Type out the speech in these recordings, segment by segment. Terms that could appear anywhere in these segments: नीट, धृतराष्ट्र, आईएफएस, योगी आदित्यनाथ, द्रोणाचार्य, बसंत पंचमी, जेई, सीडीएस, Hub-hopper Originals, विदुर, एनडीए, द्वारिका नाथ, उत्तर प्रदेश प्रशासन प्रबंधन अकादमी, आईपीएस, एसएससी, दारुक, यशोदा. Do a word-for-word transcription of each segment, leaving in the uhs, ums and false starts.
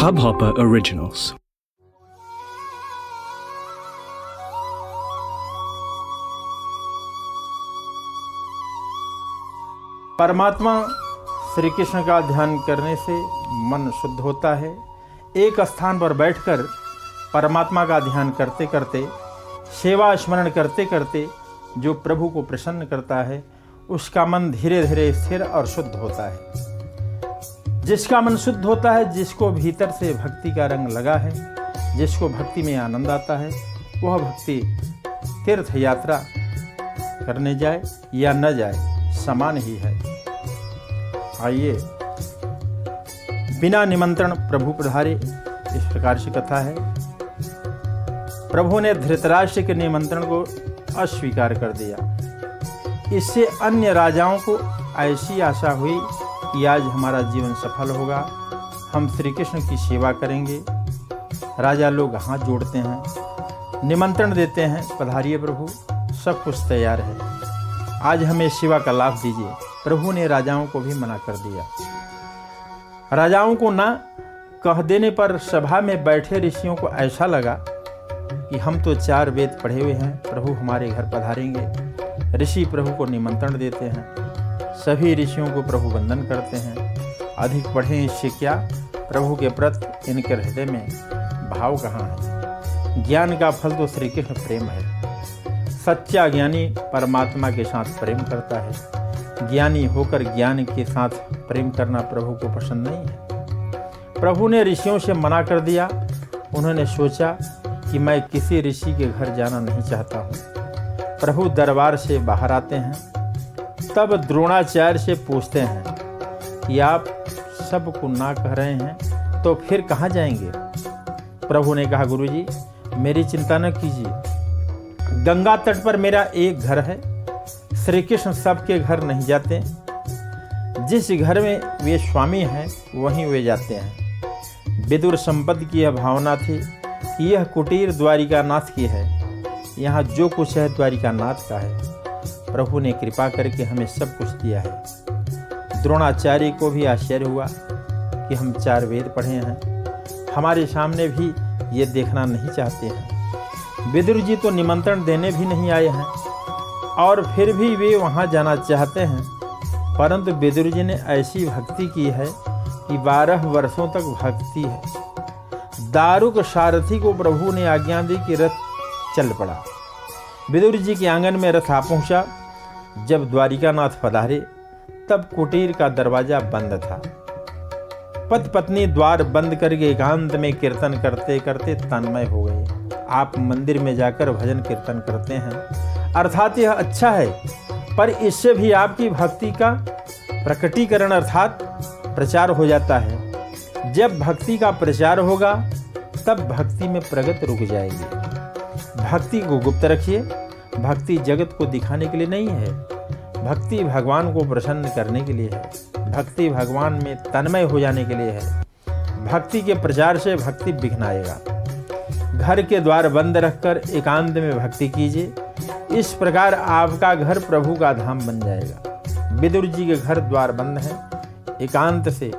Hub-hopper Originals. परमात्मा श्री कृष्ण का ध्यान करने से मन शुद्ध होता है। एक स्थान पर बैठकर परमात्मा का ध्यान करते करते, सेवा स्मरण करते करते जो प्रभु को प्रसन्न करता है, उसका मन धीरे धीरे स्थिर और शुद्ध होता है। जिसका मन शुद्ध होता है, जिसको भीतर से भक्ति का रंग लगा है, जिसको भक्ति में आनंद आता है, वह भक्ति तीर्थ यात्रा करने जाए या न जाए, समान ही है। आइए, बिना निमंत्रण प्रभु पधारे, इस प्रकार की कथा है। प्रभु ने धृतराष्ट्र के निमंत्रण को अस्वीकार कर दिया। इससे अन्य राजाओं को ऐसी आशा हुई कि आज हमारा जीवन सफल होगा, हम श्री कृष्ण की सेवा करेंगे। राजा लोग हाथ जोड़ते हैं, निमंत्रण देते हैं, पधारिए प्रभु, सब कुछ तैयार है, आज हमें सेवा का लाभ दीजिए। प्रभु ने राजाओं को भी मना कर दिया। राजाओं को ना कह देने पर सभा में बैठे ऋषियों को ऐसा लगा कि हम तो चार वेद पढ़े हुए हैं, प्रभु हमारे घर पधारेंगे। ऋषि प्रभु को निमंत्रण देते हैं, सभी ऋषियों को प्रभु वंदन करते हैं। अधिक पढ़ें इससे क्या, प्रभु के प्रति इनके हृदय में भाव कहाँ है। ज्ञान का फल तो श्री कृष्ण प्रेम है। सच्चा ज्ञानी परमात्मा के साथ प्रेम करता है। ज्ञानी होकर ज्ञान के साथ प्रेम करना प्रभु को पसंद नहीं है। प्रभु ने ऋषियों से मना कर दिया। उन्होंने सोचा कि मैं किसी ऋषि के घर जाना नहीं चाहता हूँ। प्रभु दरबार से बाहर आते हैं, तब द्रोणाचार्य से पूछते हैं कि आप सबको ना कह रहे हैं तो फिर कहाँ जाएंगे। प्रभु ने कहा, गुरु जी मेरी चिंता न कीजिए, गंगा तट पर मेरा एक घर है। श्री कृष्ण सबके घर नहीं जाते, जिस घर में वे स्वामी हैं वहीं वे जाते हैं। विदुर संपत्ति की यह भावना थी कि यह कुटीर द्वारिका नाथ की है, यहाँ जो कुछ है द्वारिका नाथ का है। प्रभु ने कृपा करके हमें सब कुछ दिया है। द्रोणाचार्य को भी आश्चर्य हुआ कि हम चार वेद पढ़े हैं, हमारे सामने भी ये देखना नहीं चाहते हैं। विदुर जी तो निमंत्रण देने भी नहीं आए हैं और फिर भी वे वहाँ जाना चाहते हैं। परंतु विदुर जी ने ऐसी भक्ति की है कि बारह वर्षों तक भक्ति है। दारुक सारथी को प्रभु ने आज्ञा दी कि रथ चल पड़ा। विदुर जी के आंगन में रथ आ पहुँचा। जब द्वारिकानाथ पधारे तब कुटीर का दरवाज़ा बंद था। पति पत्नी द्वार बंद करके एकांत में कीर्तन करते करते तन्मय हो गए। आप मंदिर में जाकर भजन कीर्तन करते हैं, अर्थात यह अच्छा है, पर इससे भी आपकी भक्ति का प्रकटीकरण अर्थात प्रचार हो जाता है। जब भक्ति का प्रचार होगा तब भक्ति में प्रगति रुक जाएगी। भक्ति को गुप्त रखिए। भक्ति जगत को दिखाने के लिए नहीं है, भक्ति भगवान को प्रसन्न करने के लिए है। भक्ति भगवान में तन्मय हो जाने के लिए है। भक्ति के प्रचार से भक्ति बिघ्न आएगा। घर के द्वार बंद रखकर एकांत में भक्ति कीजिए। इस प्रकार आपका घर प्रभु का धाम बन जाएगा। विदुर जी के घर द्वार बंद है, एकांत से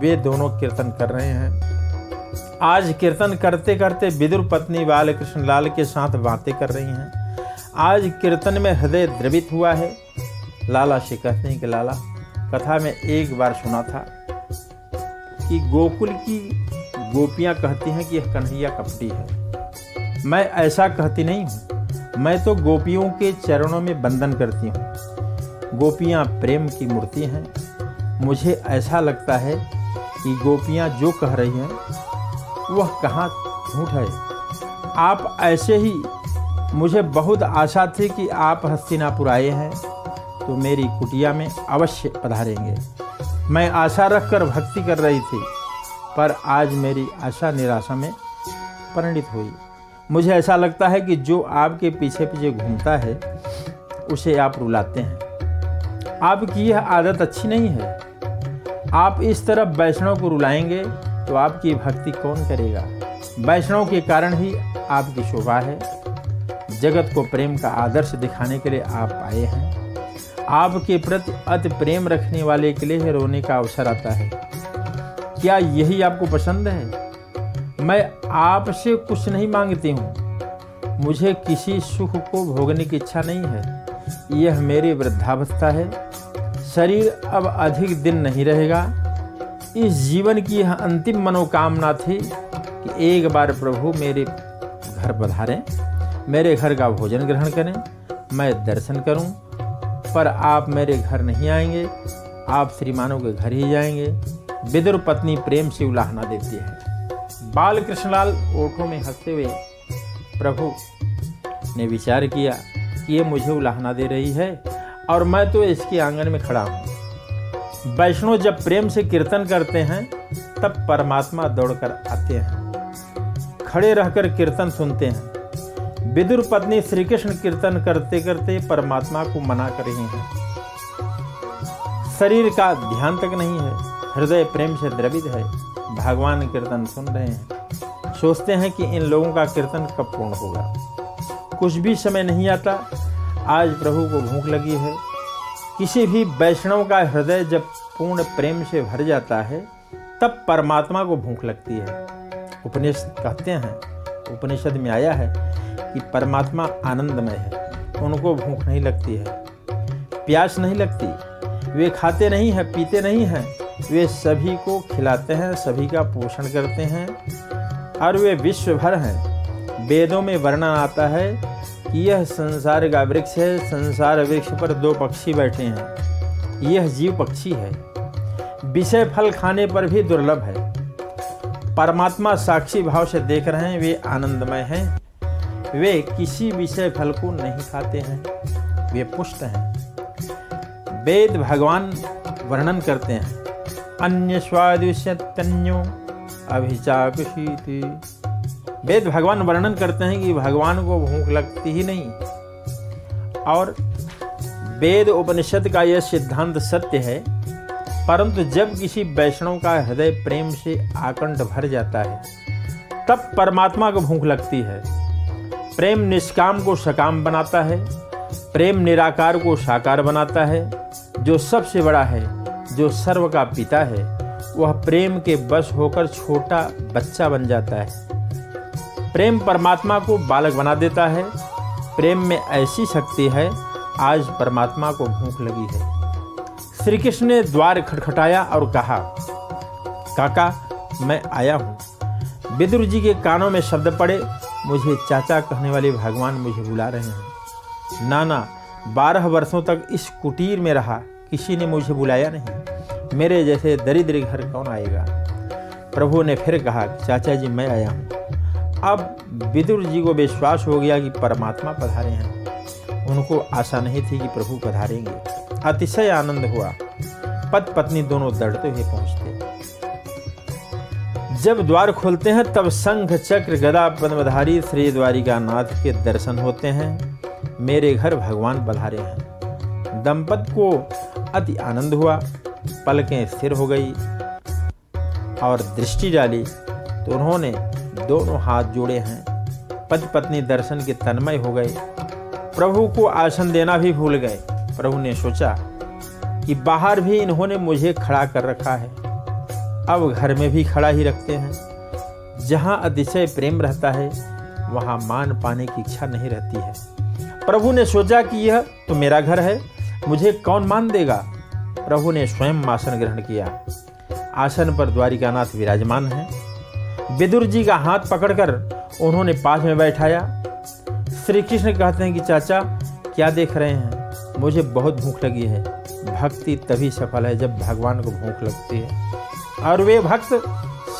वे दोनों कीर्तन कर रहे हैं। आज कीर्तन करते करते विदुर पत्नी बाल कृष्ण लाल के साथ बातें कर रही हैं। आज कीर्तन में हृदय द्रवित हुआ है। लाला से कहते हैं कि लाला, कथा में एक बार सुना था कि गोकुल की गोपियाँ कहती हैं कि यह कन्हैया कपटी है। मैं ऐसा कहती नहीं हूँ, मैं तो गोपियों के चरणों में बंधन करती हूँ। गोपियाँ प्रेम की मूर्ति हैं। मुझे ऐसा लगता है कि गोपियाँ जो कह रही हैं वह कहाँ झूठ है। आप ऐसे ही, मुझे बहुत आशा थी कि आप हस्तिनापुर आए हैं तो मेरी कुटिया में अवश्य पधारेंगे। मैं आशा रखकर भक्ति कर रही थी, पर आज मेरी आशा निराशा में परिणित हुई। मुझे ऐसा लगता है कि जो आपके पीछे पीछे घूमता है उसे आप रुलाते हैं। आपकी यह आदत अच्छी नहीं है। आप इस तरह वैष्णव को रुलाएंगे तो आपकी भक्ति कौन करेगा। वैष्णव के कारण ही आपकी शोभा है। जगत को प्रेम का आदर्श दिखाने के लिए आप आए हैं। आपके प्रति अति प्रेम रखने वाले के लिए रोने का अवसर आता है। क्या यही आपको पसंद है? मैं आपसे कुछ नहीं मांगती हूँ, मुझे किसी सुख को भोगने की इच्छा नहीं है। यह मेरी वृद्धावस्था है, शरीर अब अधिक दिन नहीं रहेगा। इस जीवन की यह अंतिम मनोकामना थी कि एक बार प्रभु मेरे घर पधारें, मेरे घर का भोजन ग्रहण करें, मैं दर्शन करूं, पर आप मेरे घर नहीं आएंगे, आप श्रीमानों के घर ही जाएंगे। विदुर पत्नी प्रेम से उलाहना देती है। बाल कृष्णलाल ओठों में हंसते हुए प्रभु ने विचार किया कि ये मुझे उलाहना दे रही है और मैं तो इसके आंगन में खड़ा हूँ। वैष्णव जब प्रेम से कीर्तन करते हैं तब परमात्मा दौड़कर आते हैं, खड़े रहकर कीर्तन सुनते हैं। विदुर पत्नी श्री कृष्ण कीर्तन करते करते परमात्मा को मना कर रही हैं। शरीर का ध्यान तक नहीं है, हृदय प्रेम से द्रवित है, भगवान कीर्तन सुन रहे हैं। सोचते हैं कि इन लोगों का कीर्तन कब पूर्ण होगा, कुछ भी समय नहीं आता। आज प्रभु को भूख लगी है। किसी भी वैष्णव का हृदय जब पूर्ण प्रेम से भर जाता है तब परमात्मा को भूख लगती है। उपनिषद कहते हैं, उपनिषद में आया है कि परमात्मा आनंदमय है, उनको भूख नहीं लगती है, प्यास नहीं लगती। वे खाते नहीं हैं, पीते नहीं हैं, वे सभी को खिलाते हैं, सभी का पोषण करते हैं और वे विश्व भर हैं। वेदों में वर्णन आता है कि यह संसार का वृक्ष है, संसार वृक्ष पर दो पक्षी बैठे हैं, यह जीव पक्षी है, विषय फल खाने पर भी दुर्लभ है। परमात्मा साक्षी भाव से देख रहे हैं, वे आनंदमय हैं, वे किसी विषय फल को नहीं खाते हैं, वे पुष्ट हैं। वेद भगवान वर्णन करते हैं, अन्य स्वादिष्यतन्यो अभिचापिशीति। वेद भगवान वर्णन करते हैं कि भगवान को भूख लगती ही नहीं। और वेद उपनिषद का यह सिद्धांत सत्य है, परंतु जब किसी वैष्णव का हृदय प्रेम से आकंठ भर जाता है तब परमात्मा को भूख लगती है। प्रेम निष्काम को सकाम बनाता है, प्रेम निराकार को साकार बनाता है। जो सबसे बड़ा है, जो सर्व का पिता है, वह प्रेम के बस होकर छोटा बच्चा बन जाता है। प्रेम परमात्मा को बालक बना देता है। प्रेम में ऐसी शक्ति है, आज परमात्मा को भूख लगी है। श्री कृष्ण ने द्वार खटखटाया और कहा, काका मैं आया हूँ। विदुर जी के कानों में शब्द पड़े, मुझे चाचा कहने वाले भगवान मुझे बुला रहे हैं। नाना, बारह वर्षों तक इस कुटीर में रहा, किसी ने मुझे बुलाया नहीं, मेरे जैसे दरिद्र घर कौन आएगा। प्रभु ने फिर कहा, चाचा जी मैं आया हूँ। अब विदुर जी को विश्वास हो गया कि परमात्मा पधारे हैं, उनको आशा नहीं थी कि प्रभु पधारेंगे। अतिशय आनंद हुआ। पति पत्नी दोनों दौड़ते हुए पहुँचते। जब द्वार खोलते हैं तब शंख चक्र गदा पद्मधारी श्री द्वारिका नाथ के दर्शन होते हैं। मेरे घर भगवान पधारे हैं। दंपति को अति आनंद हुआ, पलकें स्थिर हो गई और दृष्टि डाली तो उन्होंने दोनों हाथ जोड़े हैं। पति पत्नी दर्शन के तन्मय हो गए, प्रभु को आसन देना भी भूल गए। प्रभु ने सोचा कि बाहर भी इन्होंने मुझे खड़ा कर रखा है, अब घर में भी खड़ा ही रखते हैं। जहाँ अतिशय प्रेम रहता है वहाँ मान पाने की इच्छा नहीं रहती है। प्रभु ने सोचा कि यह तो मेरा घर है, मुझे कौन मान देगा। प्रभु ने स्वयं आसन ग्रहण किया। आसन पर द्वारिकानाथ विराजमान हैं। विदुर जी का हाथ पकड़कर उन्होंने पास में बैठाया। श्री कृष्ण कहते हैं कि चाचा क्या देख रहे हैं, मुझे बहुत भूख लगी है। भक्ति तभी सफल है जब भगवान को भूख लगती है और वे भक्त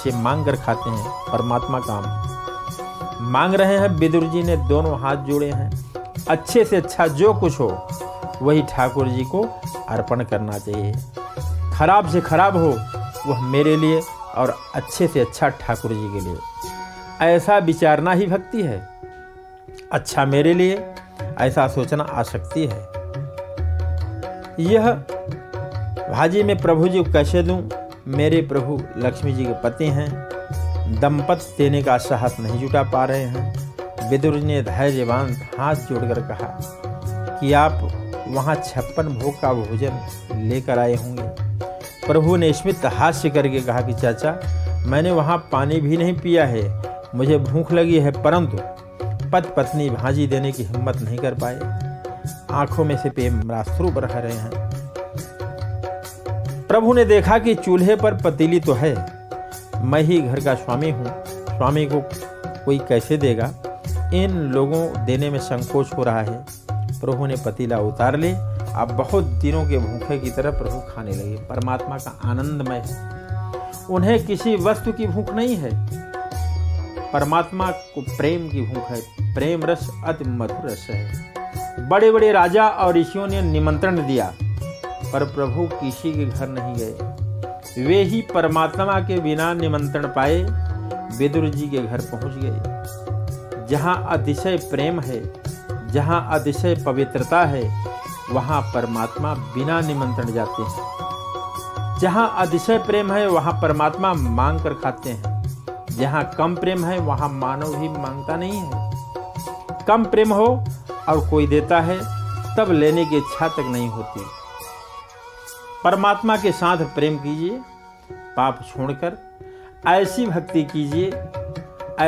से मांग कर खाते हैं। परमात्मा काम मांग रहे हैं। विदुर जी ने दोनों हाथ जोड़े हैं। अच्छे से अच्छा जो कुछ हो वही ठाकुर जी को अर्पण करना चाहिए। खराब से खराब हो वह मेरे लिए और अच्छे से अच्छा ठाकुर जी के लिए, ऐसा विचारना ही भक्ति है। अच्छा मेरे लिए, ऐसा सोचना आसक्ति है। यह भाजी मैं प्रभु जी को कैसे दूं? मेरे प्रभु लक्ष्मी जी के पति हैं। दंपति देने का साहस नहीं जुटा पा रहे हैं। विदुर ने धैर्यवान हाथ जोड़कर कहा कि आप वहाँ छप्पन भोग का भोजन लेकर आए होंगे, प्रभु ने स्मित हास्य करके कहा कि चाचा, मैंने वहाँ पानी भी नहीं पिया है, मुझे भूख लगी है। परंतु पत पत्नी भाजी देने की हिम्मत नहीं कर पाए, आंखों में से प्रेम रास्त्रू बरह रहे हैं। प्रभु ने देखा कि चूल्हे पर पतीली तो है, मैं ही घर का स्वामी हूँ, स्वामी को कोई कैसे देगा, इन लोगों देने में संकोच हो रहा है। प्रभु ने पतीला उतार ले। अब बहुत दिनों के भूखे की तरह प्रभु खाने लगे। परमात्मा का आनंदमय है, उन्हें किसी वस्तु की भूख नहीं है। परमात्मा को प्रेम की भूख है। प्रेम रस अति मधुर रस है। बड़े बड़े राजा और ऋषियों ने निमंत्रण दिया, पर प्रभु किसी के घर नहीं गए। वे ही परमात्मा के बिना निमंत्रण पाए विदुर जी के घर पहुंच गए। जहां अतिशय प्रेम है, जहां अतिशय पवित्रता है, वहां परमात्मा बिना निमंत्रण जाते हैं। जहां अतिशय प्रेम है, वहां परमात्मा मांग कर खाते हैं। जहां कम प्रेम है, वहां मानव ही मांगता नहीं है। कम प्रेम हो और कोई देता है, तब लेने की इच्छा तक नहीं होती। परमात्मा के साथ प्रेम कीजिए, पाप छोड़कर ऐसी भक्ति कीजिए,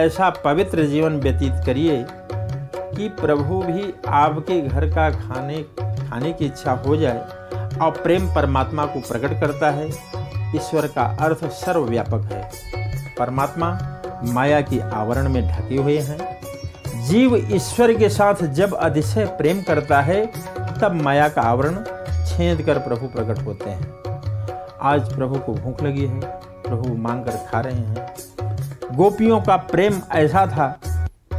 ऐसा पवित्र जीवन व्यतीत करिए कि प्रभु भी आपके घर का खाने खाने की इच्छा हो जाए। और प्रेम परमात्मा को प्रकट करता है। ईश्वर का अर्थ सर्वव्यापक है। परमात्मा माया की आवरण में ढके हुए हैं। जीव ईश्वर के साथ जब अतिशय प्रेम करता है, तब माया का आवरण छेद कर प्रभु प्रकट होते हैं। आज प्रभु को भूख लगी है, प्रभु मांग कर खा रहे हैं। गोपियों का प्रेम ऐसा था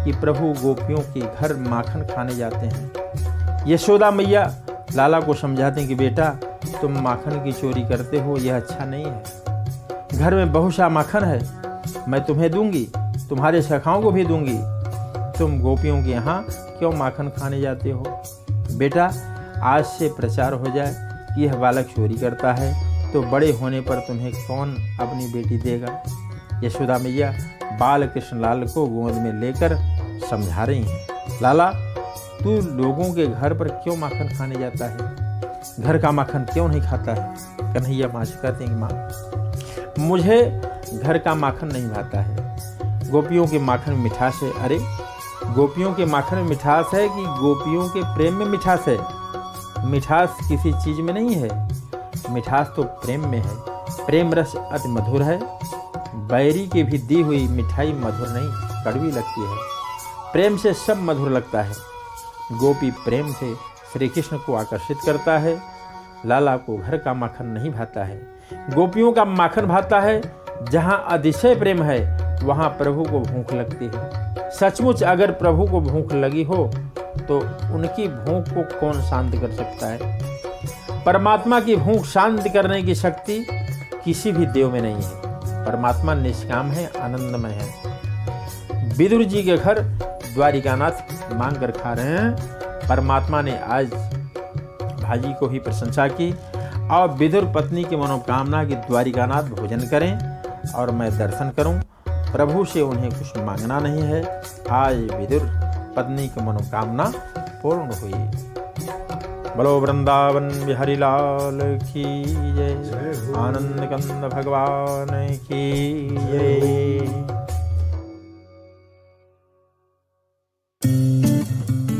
कि प्रभु गोपियों के घर माखन खाने जाते हैं। यशोदा मैया लाला को समझाते हैं कि बेटा, तुम माखन की चोरी करते हो, यह अच्छा नहीं है। घर में बहुत सा माखन है, मैं तुम्हें दूंगी, तुम्हारे सखाओं को भी दूंगी। तुम गोपियों के यहाँ क्यों माखन खाने जाते हो? बेटा, आज से प्रचार हो जाए कि यह बालक चोरी करता है, तो बड़े होने पर तुम्हें कौन अपनी बेटी देगा। यशोदा मैया बाल कृष्णलाल को गोद में लेकर समझा रही हैं, लाला, तू लोगों के घर पर क्यों माखन खाने जाता है? घर का माखन क्यों नहीं खाता है? कन्हैया माँ से कहते हैं, माँ, मुझे घर का माखन नहीं भाता है। गोपियों के माखन में मिठास है। अरे, गोपियों के माखन में मिठास है कि गोपियों के प्रेम में मिठास है? मिठास किसी चीज़ में नहीं है, मिठास तो प्रेम में है। प्रेम रस अति मधुर है। बैरी की भी दी हुई मिठाई मधुर नहीं, कड़वी लगती है। प्रेम से सब मधुर लगता है। गोपी प्रेम से श्री कृष्ण को आकर्षित करता है। लाला को घर का माखन नहीं भाता है, गोपियों का माखन भाता है। जहाँ अतिशय प्रेम है, वहाँ प्रभु को भूख लगती है। सचमुच अगर प्रभु को भूख लगी हो, तो उनकी भूख को कौन शांत कर सकता है? परमात्मा की भूख शांत करने की शक्ति किसी भी देव में नहीं है। परमात्मा निष्काम है, आनंदमय है। विदुर जी के घर द्वारिका नाथ मांग कर खा रहे हैं। परमात्मा ने आज भाजी को ही प्रशंसा की और विदुर पत्नी की मनोकामना की द्वारिका नाथ भोजन करें और मैं दर्शन करूं। प्रभु से उन्हें कुछ मांगना नहीं है। आज विदुर पत्नी की मनोकामना पूर्ण हुई। बलो वृंदावन बिहारी लाल की जय। आनंद कंद भगवान की जय।